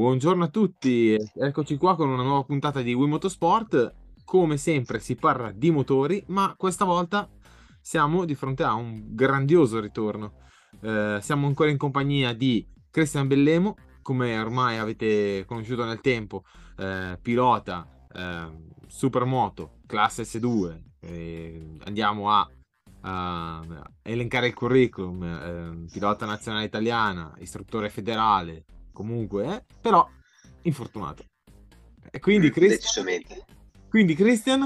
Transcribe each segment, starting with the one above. Buongiorno a tutti, eccoci qua con una nuova puntata di Wimoto Sport. Come sempre si parla di motori, ma questa volta siamo di fronte a un grandioso ritorno. Siamo ancora in compagnia di Christian Bellemo, come ormai avete conosciuto nel tempo, pilota Supermoto, classe S2. Andiamo a elencare il curriculum, pilota nazionale italiana, istruttore federale, comunque, però infortunato. E quindi Christian,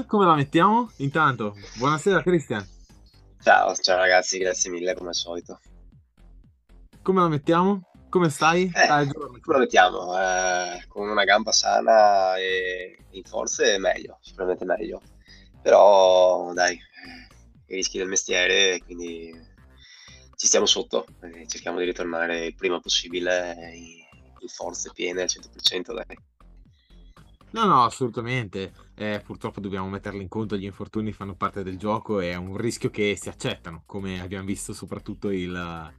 come la mettiamo? Intanto, buonasera Christian. Ciao ragazzi, grazie mille come al solito. Come la mettiamo? Come stai? Come la mettiamo? Con una gamba sana e in forze è meglio, sicuramente meglio. Però dai, i rischi del mestiere, quindi ci stiamo sotto e cerchiamo di ritornare il prima possibile in forze piene al 100%, dai. No, assolutamente. Purtroppo dobbiamo metterli in conto, gli infortuni fanno parte del gioco, è un rischio che si accettano, come abbiamo visto soprattutto il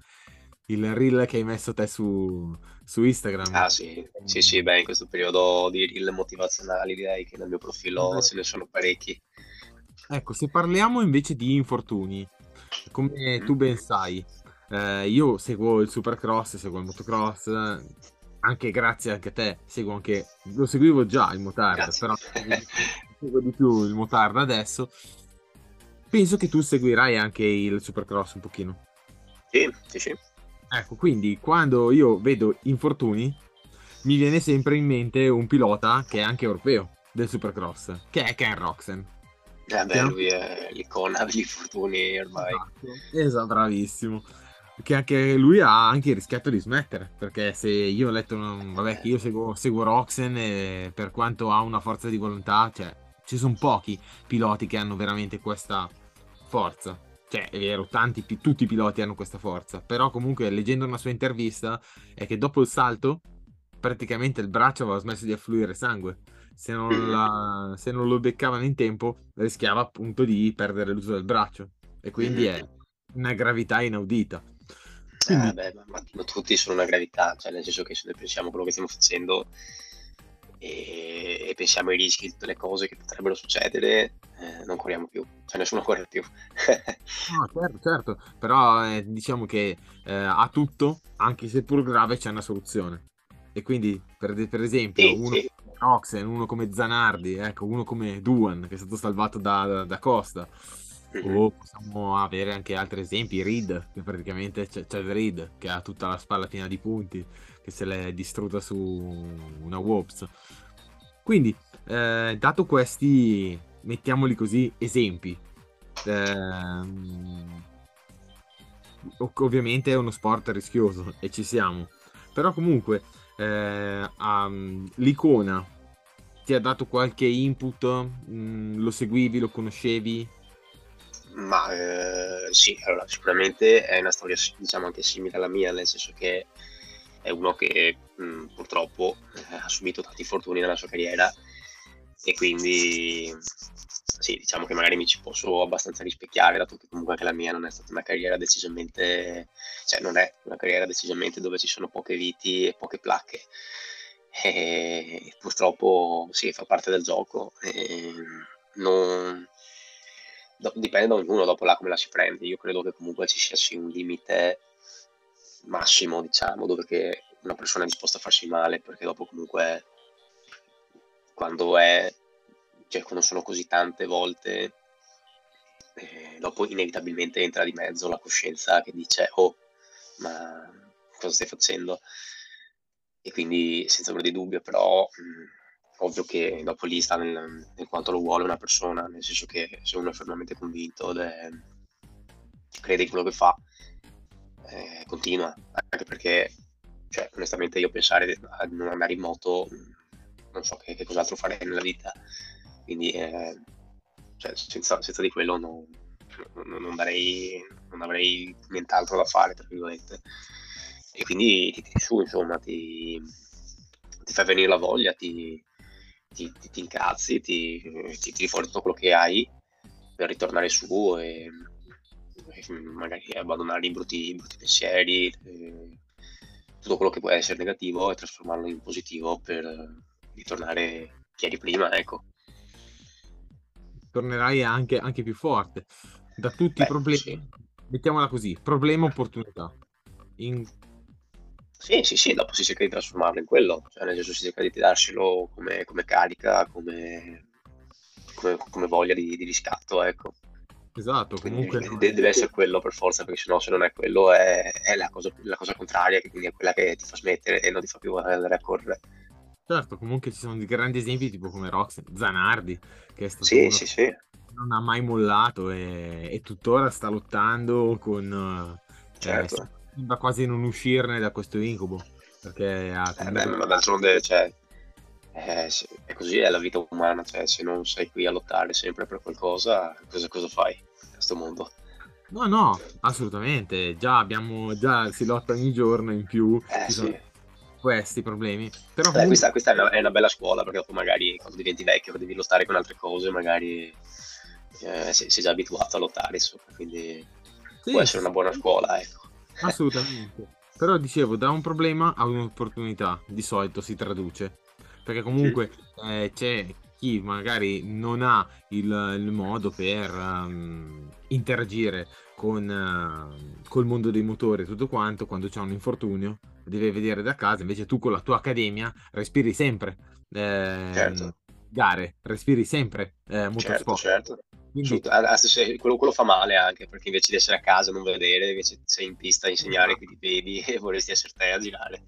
reel che hai messo te su Instagram. Sì, beh, in questo periodo di reel motivazionali direi che nel mio profilo se ne sono parecchi. Ecco, se parliamo invece di infortuni, come tu ben sai, io seguo il supercross, seguo il motocross, anche grazie anche a te, lo seguivo già il motard, però seguo di più il motard adesso. Penso che tu seguirai anche il supercross un pochino. Sì. Ecco, quindi quando io vedo infortuni mi viene sempre in mente un pilota che è anche europeo del supercross, che è Ken Roczen. Lui è l'icona degli infortuni ormai. Esatto, bravissimo. Che anche lui ha anche il rischiato di smettere, perché se io ho letto, che io seguo Roczen, e per quanto ha una forza di volontà, cioè ci sono pochi piloti che hanno veramente questa forza. Cioè, è vero, tutti i piloti hanno questa forza, però comunque leggendo una sua intervista è che dopo il salto praticamente il braccio aveva smesso di affluire sangue. Se non lo beccavano in tempo rischiava appunto di perdere l'uso del braccio, e quindi è una gravità inaudita. Ma tutti sono una gravità, cioè nel senso che se noi pensiamo a quello che stiamo facendo e pensiamo ai rischi, tutte le cose che potrebbero succedere, non corriamo più, cioè nessuno corre più. No, certo, però diciamo che a tutto, anche se pur grave, c'è una soluzione, e quindi per esempio Roczen, uno come Zanardi, ecco, uno come Duan, che è stato salvato da Costa, o possiamo avere anche altri esempi. Reed, che praticamente c'è il Reed che ha tutta la spalla piena di punti, che se l'è distrutta su una Wops. Quindi dato questi, mettiamoli così, esempi, ovviamente è uno sport rischioso e ci siamo, però comunque l'icona ti ha dato qualche input? Lo seguivi, lo conoscevi? Ma sì, allora sicuramente è una storia, diciamo, anche simile alla mia, nel senso che è uno che purtroppo ha subito tanti infortuni nella sua carriera, e quindi sì, diciamo che magari mi ci posso abbastanza rispecchiare, dato che comunque anche la mia non è stata una carriera decisamente, cioè non è una carriera decisamente dove ci sono poche viti e poche placche, e purtroppo sì, fa parte del gioco, e non... dipende da ognuno dopo là come la si prende. Io credo che comunque ci sia un limite massimo, diciamo, dove che una persona è disposta a farsi male, perché dopo comunque quando sono così tante volte, dopo inevitabilmente entra di mezzo la coscienza che dice: oh, ma cosa stai facendo? E quindi senza ombra di dubbio, però ovvio che dopo lì sta nel quanto lo vuole una persona, nel senso che se uno è fermamente convinto crede in quello che fa, continua, anche perché, cioè, onestamente io pensare a non andare in moto non so che cos'altro fare nella vita, quindi senza di quello non avrei nient'altro da fare, tra virgolette, e quindi ti tiri su, insomma, ti fa venire la voglia, ti incazzi, ti tiri fuori tutto quello che hai per ritornare su e magari abbandonare i brutti pensieri, tutto quello che può essere negativo e trasformarlo in positivo per ritornare chiari prima, ecco. Tornerai anche più forte da tutti i problemi, sì. Mettiamola così, problema opportunità in... sì, dopo si cerca di trasformarlo in quello, cioè nel senso si cerca di tirarcelo come carica, come voglia di riscatto, ecco. Esatto, comunque deve essere quello per forza, perché sennò se non è quello è la cosa contraria, che quindi è quella che ti fa smettere e non ti fa più andare a correre. Certo, comunque ci sono grandi esempi tipo come Roczen, Zanardi, che è stato che non ha mai mollato e tuttora sta lottando con... certo. Sembra quasi non uscirne da questo incubo, perché ha... ma d'altronde, cioè... è così, è la vita umana, cioè se non sei qui a lottare sempre per qualcosa, cosa fai in questo mondo? No, assolutamente, già si lotta ogni giorno in più, questi problemi. Però comunque... questa è una bella scuola, perché dopo magari quando diventi vecchio devi lottare con altre cose, magari sei già abituato a lottare, quindi può essere una buona scuola, ecco. Assolutamente, però dicevo, da un problema a un'opportunità di solito si traduce. Perché comunque c'è chi magari non ha il modo per interagire col mondo dei motori e tutto quanto, quando c'è un infortunio deve vedere da casa, invece tu con la tua accademia respiri sempre gare, respiri sempre motorsport. Certo. Quindi... quello fa male anche, perché invece di essere a casa non vedere, invece sei in pista a insegnare, quindi vedi e vorresti essere te a girare.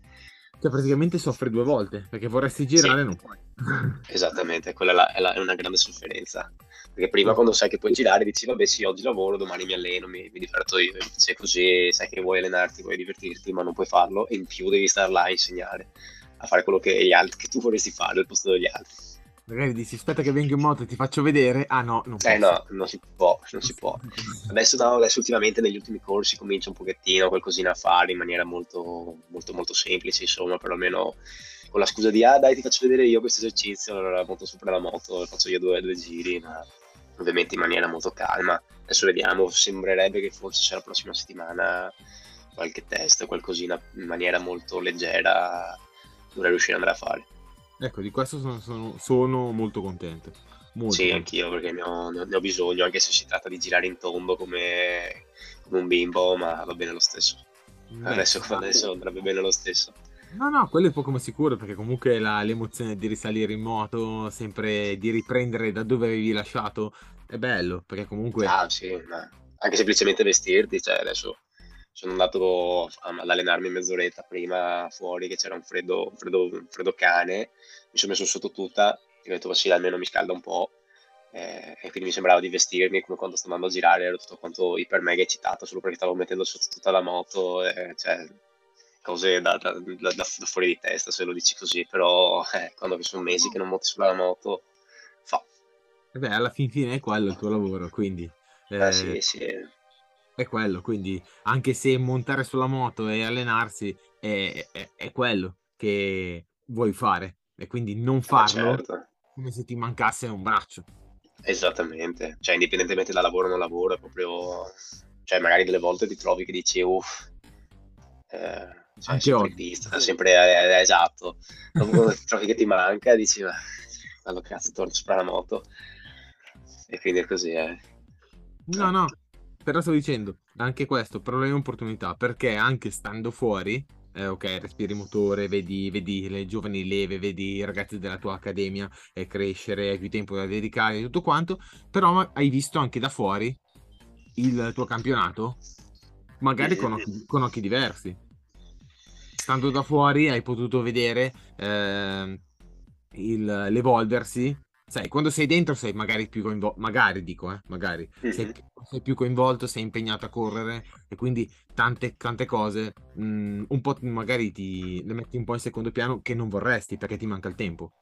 Cioè praticamente soffri due volte, perché vorresti girare non puoi. Esattamente, quella è una grande sofferenza, perché prima quando sai che puoi girare dici vabbè sì, oggi lavoro, domani mi alleno, mi diverto io, invece così sai che vuoi allenarti, vuoi divertirti, ma non puoi farlo, e in più devi star là a insegnare, a fare quello che gli altri, che tu vorresti fare al posto degli altri. Magari dici aspetta che vengo in moto e ti faccio vedere, non puoi. Non si può. Adesso ultimamente negli ultimi corsi comincia un pochettino qualcosina a fare in maniera molto molto molto semplice, insomma, perlomeno con la scusa di dai ti faccio vedere io questo esercizio, allora monto sopra la moto, faccio io due giri, ma ovviamente in maniera molto calma. Adesso vediamo, sembrerebbe che forse c'è la prossima settimana qualche test, qualcosina in maniera molto leggera dovrei riuscire ad andare a fare. Ecco, di questo sono molto contento. Anch'io, perché ne ho bisogno, anche se si tratta di girare in tondo come un bimbo, ma va bene lo stesso. Adesso andrebbe bene lo stesso. No, quello è poco ma sicuro, perché comunque l'emozione di risalire in moto, sempre di riprendere da dove avevi lasciato, è bello, perché comunque... anche semplicemente vestirti, cioè adesso... Sono andato ad allenarmi mezz'oretta prima fuori, che c'era un freddo cane, mi sono messo sotto tuta, e ho detto sì, almeno mi scalda un po', e quindi mi sembrava di vestirmi come quando sto andando a girare, ero tutto quanto iper mega eccitato, solo perché stavo mettendo sotto tuta la moto, cioè cose da fuori di testa se lo dici così, però quando sono mesi che non monti sulla moto, fa. E beh, alla fin fine è quello il tuo lavoro, quindi... Sì. È quello, quindi anche se montare sulla moto e allenarsi è quello che vuoi fare, e quindi non farlo come se ti mancasse un braccio. Esattamente, cioè indipendentemente da lavoro o non lavoro, è proprio, cioè magari delle volte ti trovi che dici anche sempre in pista, sempre esatto, dopo quando ti trovi che ti manca dici ma quando cazzo torno sopra la moto, e quindi è così. No. Però sto dicendo, anche questo, problema e opportunità, perché anche stando fuori, respiri motore, vedi le giovani leve, vedi i ragazzi della tua accademia crescere, hai più tempo da dedicare e tutto quanto, però hai visto anche da fuori il tuo campionato, magari con occhi diversi. Stando da fuori hai potuto vedere l'evolversi. Sai, quando sei dentro sei magari più coinvolto, magari sei più coinvolto, sei impegnato a correre, e quindi tante cose un po' magari le metti un po' in secondo piano, che non vorresti perché ti manca il tempo.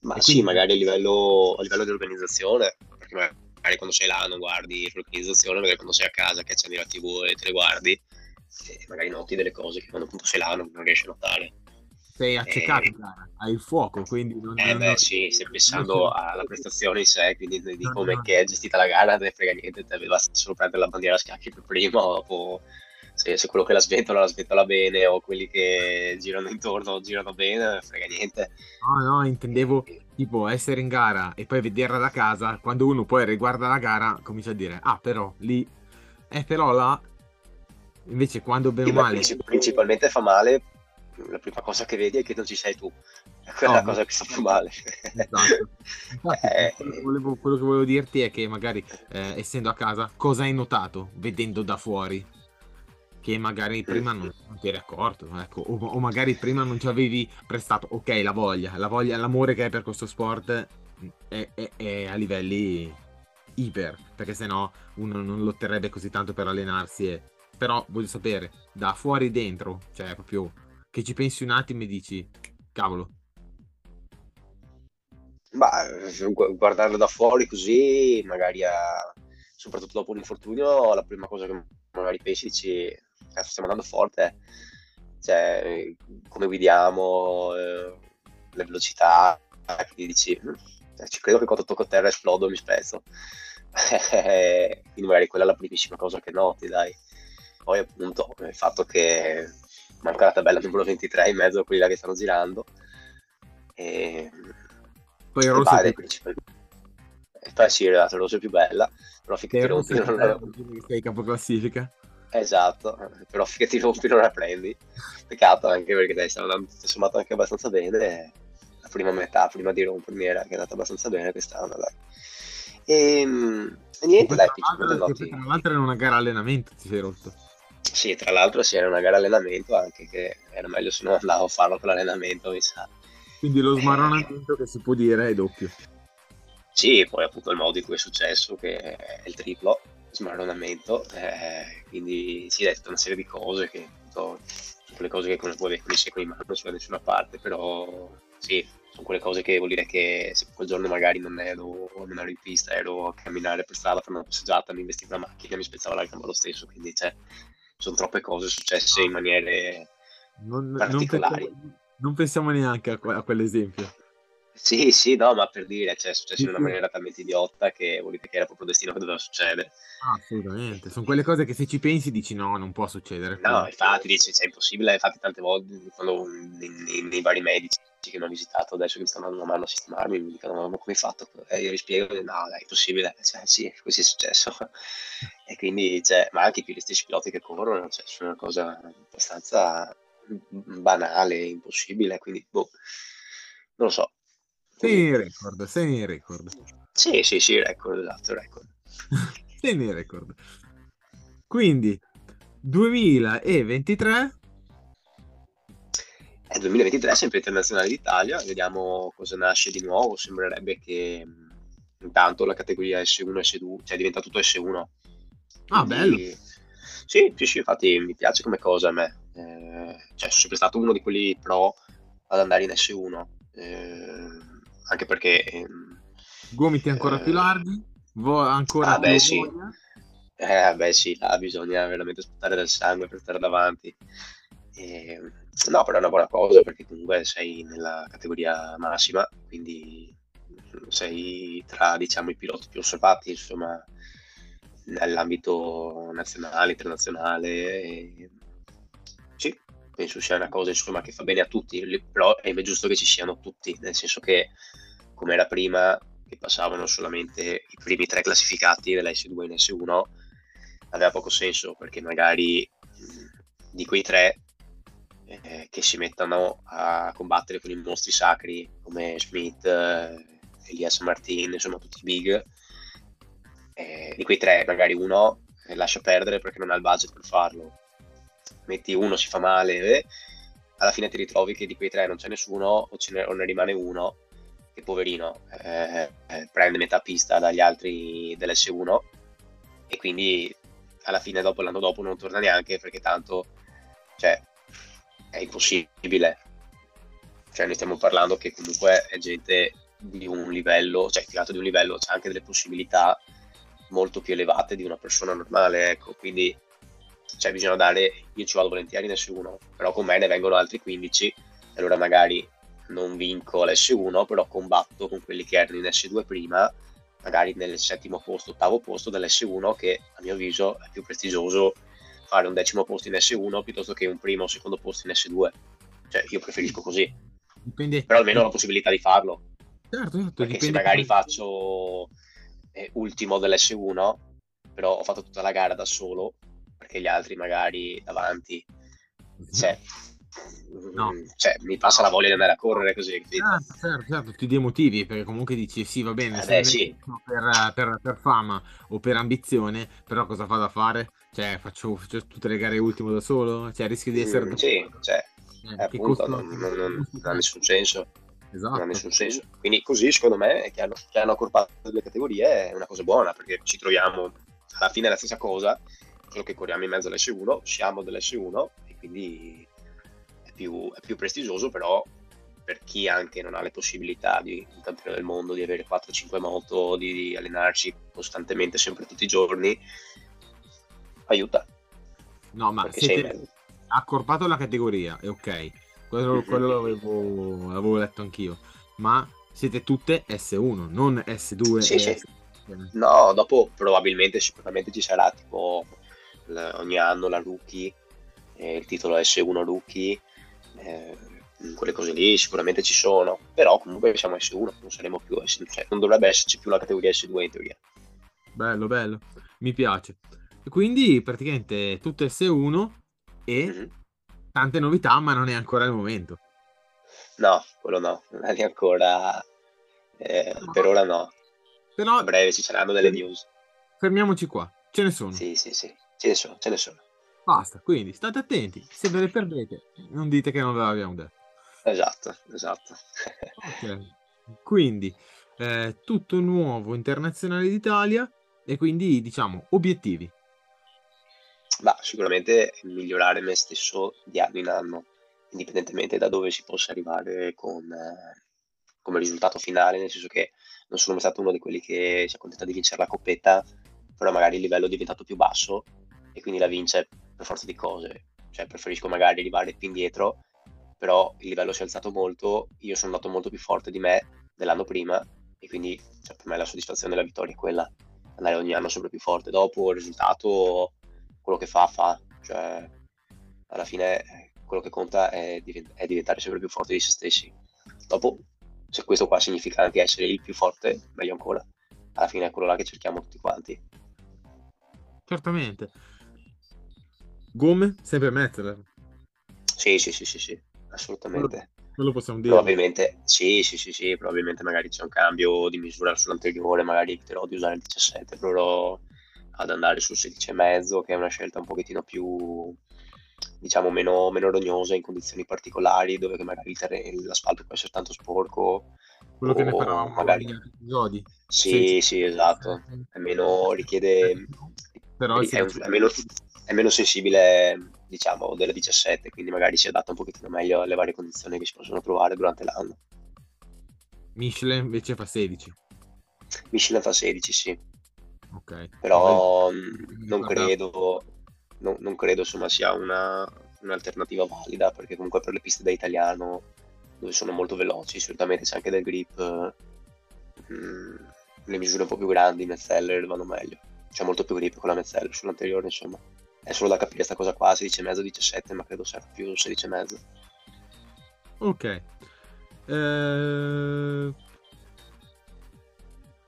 Ma quindi... magari a livello di organizzazione, perché magari quando sei là non guardi l'organizzazione, magari quando sei a casa che accendi la TV e te le guardi, e magari noti delle cose che quando appunto sei là non riesci a notare. Sei accecato, hai il fuoco, quindi stai pensando alla prestazione in sé, quindi di come è gestita la gara, non ne frega niente, basta solo prendere la bandiera a scacchi per prima, o se quello che la sventola bene, o quelli che girano intorno girano bene, frega niente. No, intendevo tipo essere in gara e poi vederla da casa, quando uno poi riguarda la gara comincia a dire ah però lì, però là, invece quando bene o male principalmente fa male, la prima cosa che vedi è che non ci sei tu, è quella cosa che fa più male. Esatto. Infatti, quello che volevo dirti è che magari essendo a casa, cosa hai notato vedendo da fuori che magari prima non ti eri accorto, ecco, o magari prima non ci avevi prestato, ok, la voglia, l'amore che hai per questo sport è a livelli iper, perché sennò uno non lotterebbe così tanto per allenarsi. Però voglio sapere da fuori dentro, cioè proprio che ci pensi un attimo e dici cavolo. Ma guardarlo da fuori così, magari soprattutto dopo un infortunio, la prima cosa che magari pensi dici cazzo, stiamo andando forte, cioè come guidiamo, le velocità, quindi dici ci credo che quando tocco a terra esplodo e mi spezzo. Quindi magari quella è la primissima cosa che noti, dai. Poi appunto il fatto che manca la tabella numero 23 in mezzo a quelli là che stanno girando, e poi il rosso è il rosso è più bella, però finché ti rompi non la prendi. Sei capo classifica. Esatto, però finché ti rompi non la prendi. Peccato, anche perché dai, stiamo andando tutto sommato anche abbastanza bene. La prima metà, prima di rompermi, era che è andata abbastanza bene quest'anno, dai. E niente, dai, tra l'altro era una gara allenamento, ti sei rotto. Sì, tra l'altro sì, era una gara allenamento, anche che era meglio se non andavo a farlo con l'allenamento, mi sa. Quindi lo smaronamento che si può dire è doppio. Sì, poi appunto il modo in cui è successo, che è il triplo smaronamento, quindi si è tutta una serie di cose che sono quelle cose che con i secoli in mano non si va da nessuna parte, però sì, sono quelle cose che vuol dire che se quel giorno magari non ero in pista, ero a camminare per strada, per una passeggiata, mi investivo la macchina, mi spezzava la gamba lo stesso, quindi cioè, sono troppe cose successe in maniere particolari. Non pensiamo neanche a quell'esempio. Sì, no, ma per dire, cioè, è successo in una maniera talmente idiota che vuol dire che era proprio destino che doveva succedere. Ah, assolutamente, sono quelle cose che se ci pensi dici no, non può succedere. No, infatti dici, cioè, è impossibile, infatti tante volte quando nei vari medici che mi hanno visitato adesso che mi stanno dando una mano a sistemarmi, mi dicono ma come hai fatto? Io rispiego, no, dai, è impossibile, cioè sì, così è successo. E quindi, cioè, ma anche gli stessi piloti che corrono, cioè, sono una cosa abbastanza banale, impossibile, quindi, boh, non lo so. Sei in record. Sì, record, esatto, record. Sei in record. Quindi, 2023? 2023, sempre Internazionale d'Italia, vediamo cosa nasce di nuovo. Sembrerebbe che intanto la categoria S1 e S2, cioè diventa tutto S1. Ah, bello. Quindi, sì, infatti mi piace come cosa a me. Cioè, sono sempre stato uno di quelli pro ad andare in S1. Anche perché gomiti ancora più larghi, ancora più voglia. Sì, là bisogna veramente sputare del sangue per stare davanti. No, però è una buona cosa perché comunque sei nella categoria massima, quindi sei tra, diciamo, i piloti più osservati, insomma, nell'ambito nazionale, internazionale. Sì, penso sia una cosa, insomma, che fa bene a tutti, però è giusto che ci siano tutti, nel senso che come era prima, che passavano solamente i primi tre classificati della S2 in S1, aveva poco senso, perché magari di quei tre che si mettano a combattere con i mostri sacri come Smith, Elias Martin, insomma tutti i big, di quei tre magari uno lascia perdere perché non ha il budget per farlo, metti uno si fa male, alla fine ti ritrovi che di quei tre non c'è nessuno o ne rimane uno che poverino prende metà pista dagli altri dell'S1 e quindi alla fine dopo l'anno dopo non torna neanche, perché tanto, cioè, è impossibile. Cioè, noi stiamo parlando che comunque è gente di un livello, cioè tirato di un livello, c'è anche delle possibilità molto più elevate di una persona normale, ecco, quindi cioè bisogna dare, io ci vado volentieri in S1, però con me ne vengono altri 15, allora magari non vinco l'S1, però combatto con quelli che erano in S2 prima, magari nel settimo posto, ottavo posto dell'S1, che a mio avviso è più prestigioso fare un 10° posto in S1 piuttosto che un 1° o 2° posto in S2. Cioè, io preferisco così. Dipende. Però almeno ho la possibilità di farlo. Certo. Perché se magari faccio ultimo dell'S1, però ho fatto tutta la gara da solo, perché gli altri magari davanti... Cioè, no. Cioè, mi passa la voglia di andare a correre così. Certo, tutti dei motivi, perché comunque dici sì, va bene, sì. Per fama o per ambizione, però cosa vado a fare? Cioè, faccio tutte le gare ultimo da solo? Cioè, rischi di essere... sì, cioè, appunto, non ha nessun senso. Esatto. Non ha nessun senso. Quindi così, secondo me, che hanno accorpato le categorie è una cosa buona, perché ci troviamo alla fine la stessa cosa, solo che corriamo in mezzo all'S1, siamo dell'S1, e quindi... È più prestigioso, però per chi anche non ha le possibilità di un campione del mondo, di avere 4-5 moto, di allenarci costantemente sempre tutti i giorni, aiuta. No, ma siete accorpato la categoria, è ok, quello l'avevo letto anch'io, ma siete tutte S1, non S2. Sì. No, dopo probabilmente sicuramente ci sarà tipo ogni anno la rookie, il titolo S1 rookie, quelle cose lì sicuramente ci sono, però comunque siamo S1, non saremo più S2, cioè non dovrebbe esserci più la categoria S2 in teoria. Bello, mi piace. Quindi praticamente tutto S1 e tante novità, ma non è ancora il momento. No, quello no, non è ancora, per ora no. Però a breve ci saranno delle news. Fermiamoci qua, ce ne sono. Sì, ce ne sono. Basta, quindi state attenti, se ve le perdete non dite che non ve l'abbiamo detto. Esatto. Okay. Quindi tutto nuovo internazionale d'Italia, e quindi diciamo obiettivi. Ma sicuramente migliorare me stesso di anno in anno, indipendentemente da dove si possa arrivare come risultato finale, nel senso che non sono mai stato uno di quelli che si accontenta di vincere la coppetta, però magari il livello è diventato più basso e quindi la vince per forza di cose. Cioè, preferisco magari arrivare più indietro, però il livello si è alzato molto, io sono andato molto più forte di me dell'anno prima, e quindi cioè, per me la soddisfazione della vittoria è quella, andare ogni anno sempre più forte. Dopo il risultato, quello che fa, cioè alla fine quello che conta è diventare sempre più forte di se stessi. Dopo, se questo qua significa anche essere il più forte, meglio ancora, alla fine è quello là che cerchiamo tutti quanti. Certamente. Gomme sempre mettere. Sì, assolutamente. Quello possiamo dire. Probabilmente, sì, probabilmente magari c'è un cambio di misura sull'anteriore, magari eviterò di usare il 17, proverò ad andare sul 16,5, che è una scelta un pochettino più, diciamo, meno rognosa in condizioni particolari, dove che magari l'asfalto può essere tanto sporco. Quello che ne parlavamo magari negli episodi. Sì, esatto. È meno richiede... Però è meno sensibile, diciamo, della 17, quindi magari si adatta un pochettino meglio alle varie condizioni che si possono trovare durante l'anno. Michelin invece fa 16. Michelin fa 16, sì. Ok. Però non credo insomma sia un'alternativa valida, perché comunque per le piste da italiano, dove sono molto veloci, solitamente c'è anche del grip, le misure un po' più grandi, i Metzeler vanno meglio. C'è molto più grip con la Metzeler sull'anteriore, insomma. È solo da capire questa cosa qua, 16,5, 17, ma credo sarà più 16,5. Ok.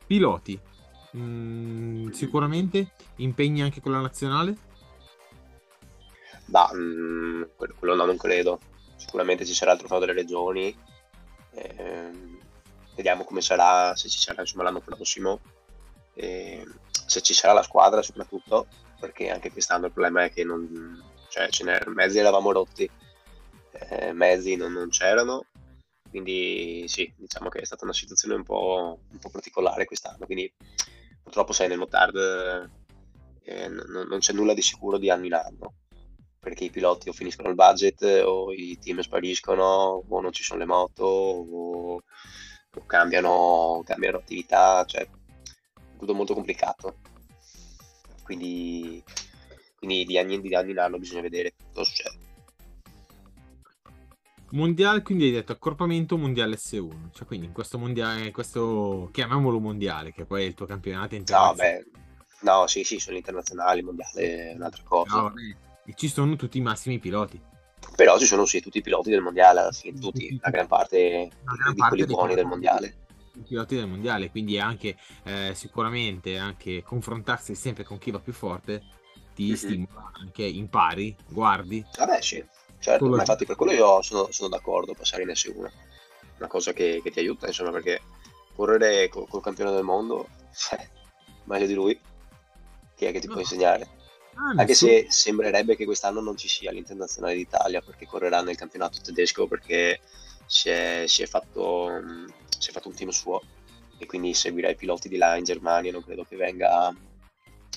Piloti. Sicuramente impegni anche con la nazionale? Bah, quello no, non credo. Sicuramente ci sarà il trofeo delle regioni. Vediamo come sarà, se ci sarà insomma l'anno prossimo. Se ci sarà la squadra soprattutto, perché anche quest'anno il problema è che mezzi eravamo rotti, mezzi non c'erano, quindi sì, diciamo che è stata una situazione un po' particolare quest'anno, quindi purtroppo nel motard non c'è nulla di sicuro di anno in anno, perché i piloti o finiscono il budget o i team spariscono o non ci sono le moto o cambiano attività, cioè tutto molto complicato, quindi di anno in anno bisogna vedere cosa succede. Mondiale, quindi hai detto accorpamento mondiale S1, cioè quindi in questo mondiale, questo chiamiamolo mondiale, che poi è il tuo campionato internazionale. No, sono internazionali, mondiale è un'altra cosa. No, E ci sono tutti i massimi piloti. Però ci sono sì, tutti i piloti del mondiale, alla fine, tutti, la gran parte di quelli buoni del mondiale. I piloti del mondiale, quindi anche sicuramente anche confrontarsi sempre con chi va più forte ti stimola, anche impari, guardi. Vabbè, sì, certo, ma infatti per quello io sono d'accordo, passare in S1 una cosa che ti aiuta, insomma, perché correre col campione del mondo, meglio di lui, chi è che ti può insegnare? Anche se sembrerebbe che quest'anno non ci sia l'Internazionale d'Italia, perché correrà nel campionato tedesco, perché si è fatto un team suo e quindi seguirà i piloti di là in Germania. Non credo che venga,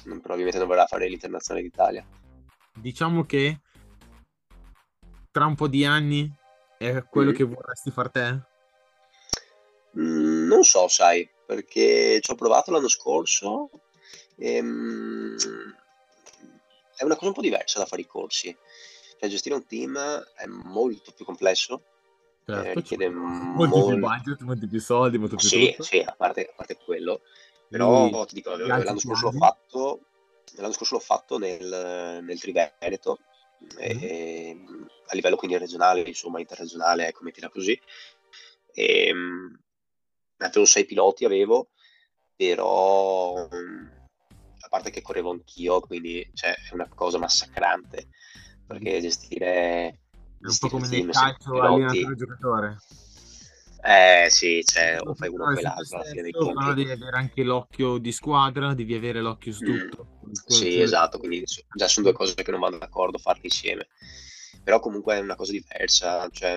probabilmente non vorrà fare l'Internazionale d'Italia. Diciamo che tra un po' di anni è quello che vorresti far te? Non so, sai, perché ci ho provato l'anno scorso e... è una cosa un po' diversa da fare i corsi, cioè gestire un team è molto più complesso, certo, richiede molti più budget, molti più soldi, molto più tutto. Sì, a parte quello, però ti dico, l'anno scorso l'ho fatto nel Triveneto, e a livello quindi regionale, insomma interregionale, ecco, mettila così, e avevo 6 piloti, però... a parte che correvo anch'io, quindi cioè, è una cosa massacrante, perché gestire un po' come nel calcio, allenatore giocatore, sì, cioè, o fai uno o quell'altro, alla fine dei conti devi avere anche l'occhio di squadra, devi avere l'occhio su tutto, sì, esatto, quindi già sono 2 cose che non vanno d'accordo farle insieme, però comunque è una cosa diversa, cioè,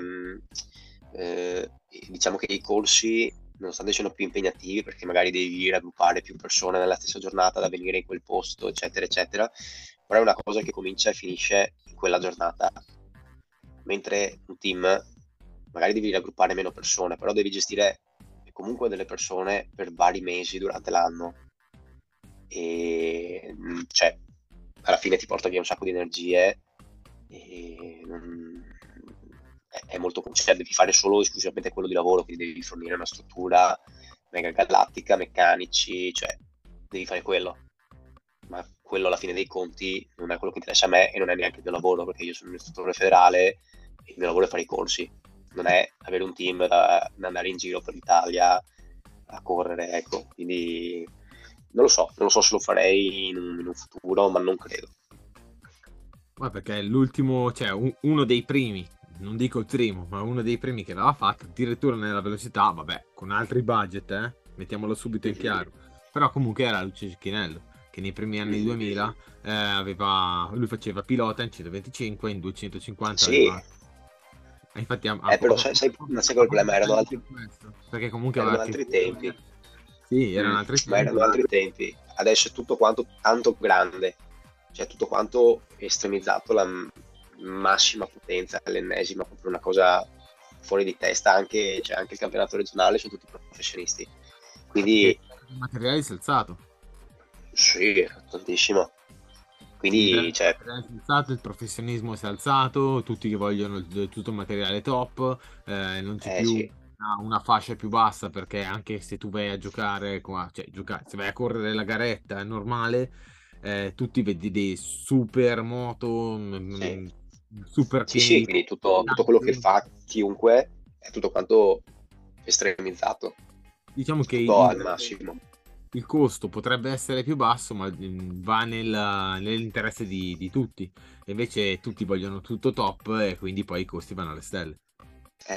diciamo che i corsi, nonostante siano più impegnativi, perché magari devi raggruppare più persone nella stessa giornata da venire in quel posto, eccetera, eccetera, però è una cosa che comincia e finisce in quella giornata. Mentre un team magari devi raggruppare meno persone, però devi gestire comunque delle persone per vari mesi durante l'anno. E cioè, alla fine ti porta via un sacco di energie e è molto, cioè, devi fare solo esclusivamente quello di lavoro, quindi devi fornire una struttura mega galattica, meccanici, cioè devi fare quello, ma quello alla fine dei conti non è quello che interessa a me e non è neanche il mio lavoro, perché io sono un istruttore federale e il mio lavoro è fare i corsi, non è avere un team da andare in giro per l'Italia a correre, ecco, quindi non lo so se lo farei in un futuro, ma non credo. Ma perché l'ultimo, cioè uno dei primi, non dico il primo, ma uno dei primi che l'aveva fatto, addirittura nella velocità, vabbè, con altri budget, mettiamolo subito in chiaro, però comunque era Lucio Cicchinello, che nei primi anni 2000 lui faceva pilota in 125, in 250. Sì. Infatti, però sai il problema, erano altri, perché comunque erano altri tempi. Sì, erano altri tempi. Ma erano altri tempi. Adesso è tutto quanto tanto grande, cioè tutto quanto estremizzato, la massima potenza, l'ennesima, proprio una cosa fuori di testa, anche il campionato regionale, sono tutti professionisti, quindi il materiale si è alzato, sì, tantissimo, quindi il materiale si è alzato, il professionismo si è alzato, tutti che vogliono tutto il materiale top, non c'è più una fascia più bassa, perché anche se tu vai a giocare, se vai a correre la garetta è normale, tutti vedi dei supermoto, super, sì, quindi tutto quello che fa chiunque è tutto quanto estremizzato, diciamo, tutto che al massimo. Il costo potrebbe essere più basso, ma va nell'interesse di tutti, invece tutti vogliono tutto top e quindi poi i costi vanno alle stelle.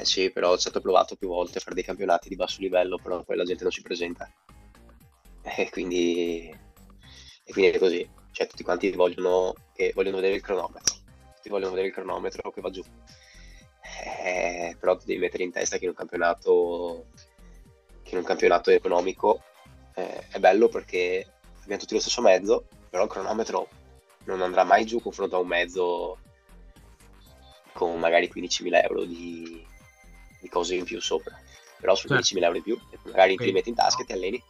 Sì, però è stato provato più volte a fare dei campionati di basso livello, però poi la gente non si presenta e quindi è così, cioè tutti quanti vogliono vedere il cronometro, che va giù, però ti devi mettere in testa che in un campionato economico è bello perché abbiamo tutti lo stesso mezzo, però il cronometro non andrà mai giù confronto a un mezzo con magari 15.000 euro di cose in più sopra, però su 15.000 euro in più magari ti metti in tasca e ti alleni.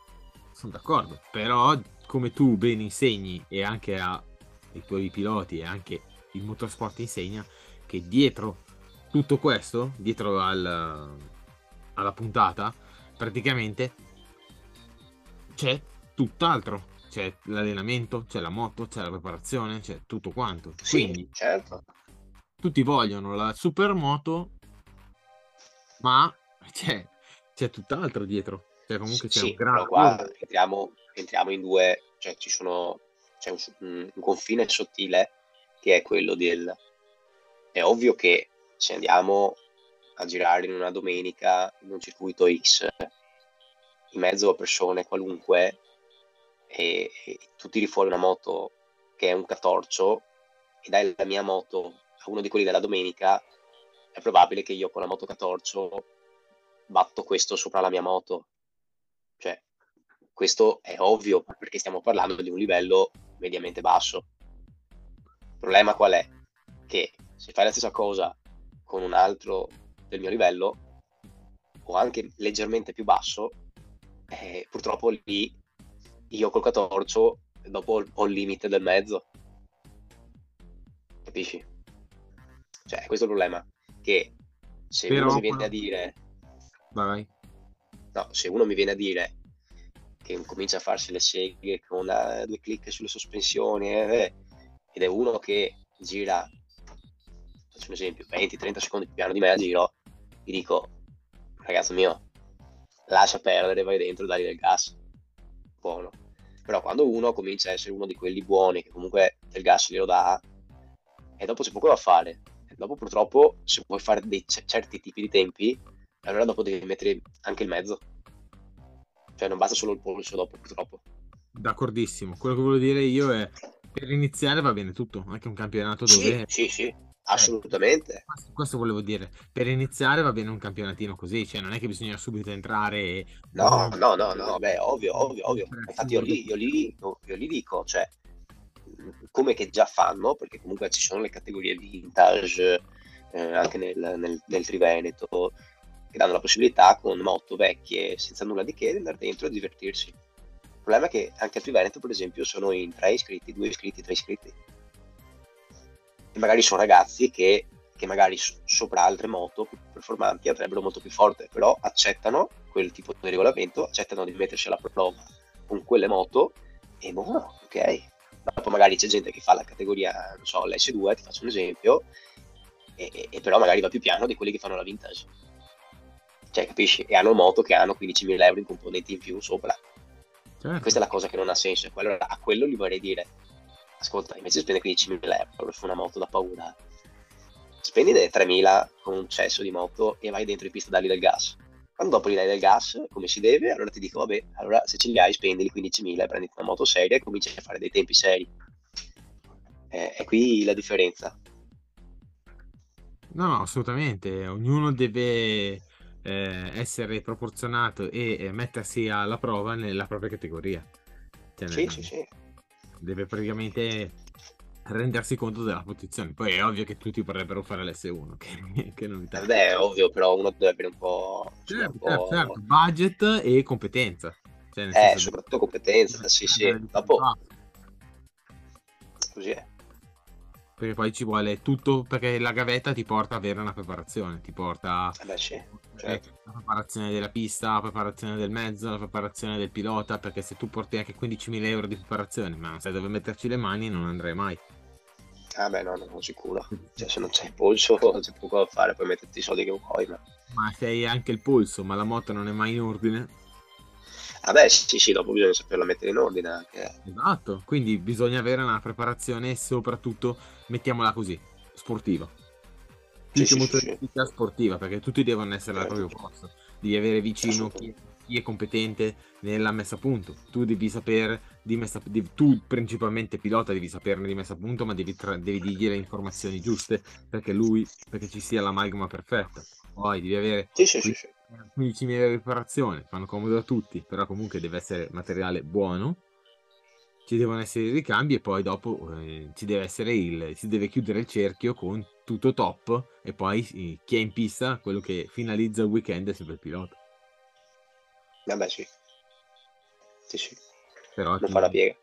Sono d'accordo, però come tu ben insegni e anche ai tuoi piloti e anche il motorsport insegna che dietro tutto questo, dietro alla puntata, praticamente c'è tutt'altro, c'è l'allenamento, c'è la moto, c'è la preparazione, c'è tutto quanto. Sì, quindi certo, tutti vogliono la supermoto, ma c'è tutt'altro dietro. Cioè, comunque c'è un grande... qua entriamo in due, cioè c'è un confine sottile che è quello del... È ovvio che se andiamo a girare in una domenica in un circuito X in mezzo a persone qualunque e tu tiri fuori una moto che è un catorcio e dai la mia moto a uno di quelli della domenica, è probabile che io con la moto catorcio batto questo sopra la mia moto. Cioè, questo è ovvio, perché stiamo parlando di un livello mediamente basso. Il problema qual è? Che se fai la stessa cosa con un altro del mio livello o anche leggermente più basso, purtroppo lì io col catorcio dopo ho il limite del mezzo, capisci? Cioè, questo è il problema, che se uno mi viene a dire se uno mi viene a dire che comincia a farsi le seghe con due clic sulle sospensioni ed è uno che gira, faccio un esempio, 20-30 secondi più piano di me a giro, gli dico: ragazzo mio, lascia perdere, vai dentro, dagli del gas, buono. Però quando uno comincia a essere uno di quelli buoni che comunque del gas glielo dà, e dopo c'è poco da fare, e dopo purtroppo se vuoi fare dei certi tipi di tempi, allora dopo devi mettere anche il mezzo, cioè non basta solo il polso dopo, purtroppo. D'accordissimo, quello che voglio dire io è: per iniziare va bene tutto, anche un campionato dove... Sì. Assolutamente, questo volevo dire. Per iniziare va bene un campionatino così, cioè non è che bisogna subito entrare e... No, beh, ovvio. Infatti io lì dico, cioè, come che già fanno, perché comunque ci sono le categorie vintage anche nel Triveneto, che danno la possibilità con moto vecchie senza nulla di che di andare dentro e divertirsi. Il problema è che anche al Triveneto, per esempio, sono in 3 iscritti, 2 iscritti, 3 iscritti. E magari sono ragazzi che magari sopra altre moto più performanti andrebbero molto più forte, però accettano quel tipo di regolamento, accettano di mettersi alla prova con quelle moto e buono, ok. Dopo magari c'è gente che fa la categoria, non so, l'S2, ti faccio un esempio, e però magari va più piano di quelli che fanno la vintage, cioè, capisci? E hanno moto che hanno 15.000 euro in componenti in più sopra. Certo. Questa è la cosa che non ha senso. Allora a quello gli vorrei dire: ascolta, invece di spendere 15.000 euro su una moto da paura, spendi 3.000 con un cesso di moto e vai dentro in pista a dargli del gas. Quando dopo gli dai del gas, come si deve, allora ti dico: vabbè, allora se ce li hai spendi 15.000, prendi una moto seria e cominci a fare dei tempi seri. È qui la differenza. No, assolutamente. Ognuno deve essere proporzionato e mettersi alla prova nella propria categoria. Sì. Deve praticamente rendersi conto della posizione. Poi è ovvio che tutti vorrebbero fare l'S1, che novità. Beh, è ovvio, però uno deve avere un po'... Certo, budget e competenza. Cioè, soprattutto competenza, sì. Dopo... Così è. Perché poi ci vuole tutto, perché la gavetta ti porta a avere una preparazione, ti porta... Certo. La preparazione della pista, la preparazione del mezzo, la preparazione del pilota, perché se tu porti anche 15.000 euro di preparazione, ma non sai dove metterci le mani, non andrai mai. Ah beh, no, non sono sicuro. Cioè, se non c'è il polso c'è poco da fare, puoi metterti i soldi che vuoi, ma... Ma se hai anche il polso, ma la moto non è mai in ordine? Ah beh, sì, dopo bisogna saperla mettere in ordine anche. Esatto, quindi bisogna avere una preparazione, soprattutto, mettiamola così, sportiva. Motoristica sportiva, perché tutti devono essere al proprio posto. Devi avere vicino chi è competente nella messa a punto. Tu devi sapere di messa, tu principalmente pilota devi saperne di messa a punto, ma devi dirgli le informazioni giuste perché ci sia l'amalgama perfetta. Poi devi avere 15.000 di riparazione, fanno comodo a tutti, però comunque deve essere materiale buono. Ci devono essere i ricambi e poi dopo ci deve essere si deve chiudere il cerchio con tutto top, e poi chi è in pista, quello che finalizza il weekend, è sempre il pilota. Vabbè, sì. Però non fa la piega.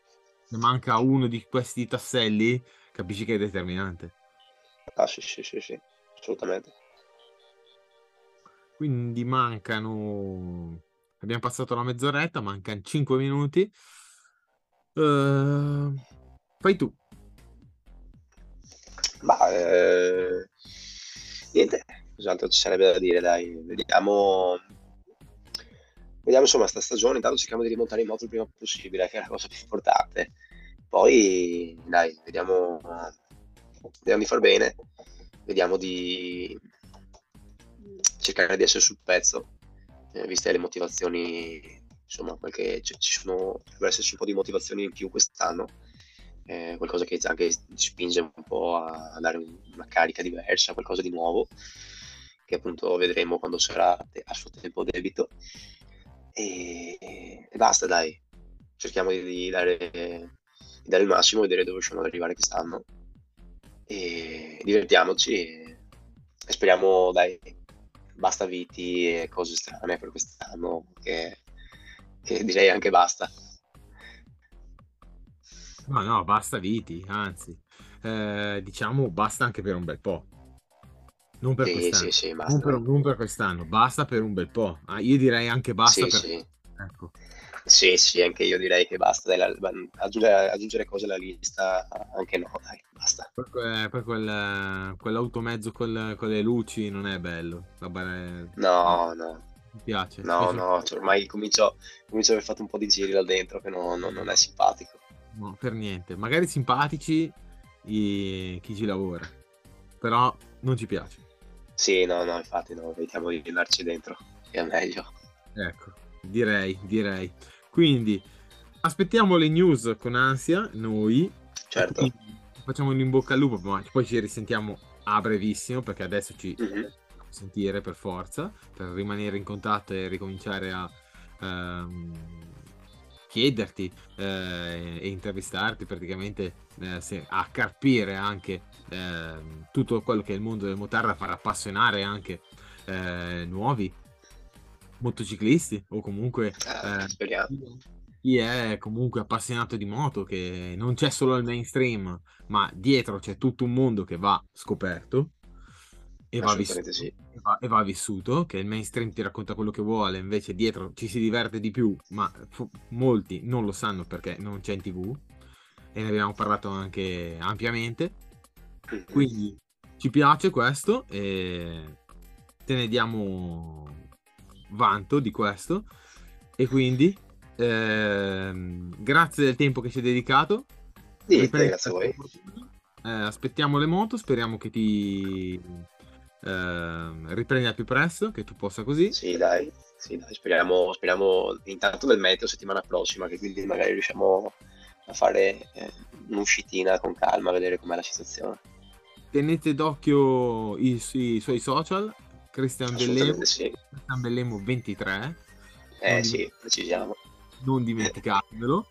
Se manca uno di questi tasselli, capisci che è determinante. Ah sì, assolutamente. Quindi abbiamo passato la mezz'oretta, mancano 5 minuti. Fai tu. Ma niente, cos'altro ci sarebbe da dire, dai, vediamo insomma sta stagione, intanto cerchiamo di rimontare in moto il prima possibile, che è la cosa più importante, poi dai, vediamo di far bene, vediamo di cercare di essere sul pezzo, viste le motivazioni, insomma qualche, cioè, ci sono, dovrebbe esserci un po' di motivazioni in più quest'anno, qualcosa che anche spinge un po' a dare una carica diversa, qualcosa di nuovo, che appunto vedremo quando sarà a suo tempo debito, e basta, dai, cerchiamo di dare il massimo, vedere dove riusciamo ad arrivare quest'anno, e divertiamoci, e speriamo, dai, basta viti e cose strane per quest'anno, che direi anche basta. No, basta viti, anzi, diciamo basta anche per un bel po'. Non per quest'anno, sì, basta. Non per quest'anno, basta per un bel po'. Ah, io direi anche basta. Sì. Ecco. Sì, anche io direi che basta. Dai, aggiungere cose alla lista, anche no, dai, basta. Poi quell'automezzo con le luci non è bello. No. Mi piace. No, cioè, ormai comincio a aver fatto un po' di giri là dentro, che non è simpatico. No, per niente. Magari simpatici chi ci lavora, però non ci piace. Sì, no, infatti no, vediamo di andarci dentro, che è meglio. Ecco, direi. Quindi aspettiamo le news con ansia, noi. Certo. Facciamo un in bocca al lupo, ma poi ci risentiamo a brevissimo, perché adesso ci sentire per forza, per rimanere in contatto e ricominciare a chiederti e intervistarti praticamente, a carpire anche tutto quello che è il mondo del motarra, far appassionare anche nuovi motociclisti, o comunque chi è comunque appassionato di moto, che non c'è solo il mainstream, ma dietro c'è tutto un mondo che va scoperto e va vissuto, che il mainstream ti racconta quello che vuole, invece dietro ci si diverte di più, ma molti non lo sanno perché non c'è in TV, e ne abbiamo parlato anche ampiamente, quindi ci piace questo e te ne diamo vanto di questo, e quindi grazie del tempo che ci hai dedicato. Grazie a voi. Aspettiamo le moto, speriamo che ti riprendi al più presto, che tu possa così. Sì, dai. Speriamo intanto del meteo settimana prossima, che quindi magari riusciamo a fare un'uscitina con calma, a vedere com'è la situazione. Tenete d'occhio i suoi social, Christian Bellemo, sì. Christian Bellemo 23. Sì, precisiamo. Non dimenticatelo.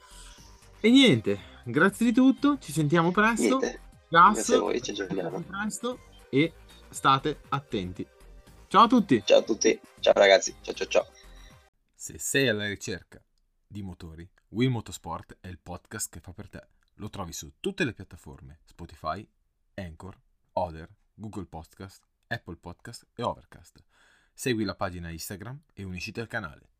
E niente, grazie di tutto, ci sentiamo presto. Grazie a voi, ci aggiorniamo presto e state attenti. Ciao a tutti, ciao ragazzi, ciao. Se sei alla ricerca di motori, Wimoto Sport è il podcast che fa per te. Lo trovi su tutte le piattaforme: Spotify, Anchor, Other, Google Podcast, Apple Podcast e Overcast. Segui la pagina Instagram e unisciti al canale.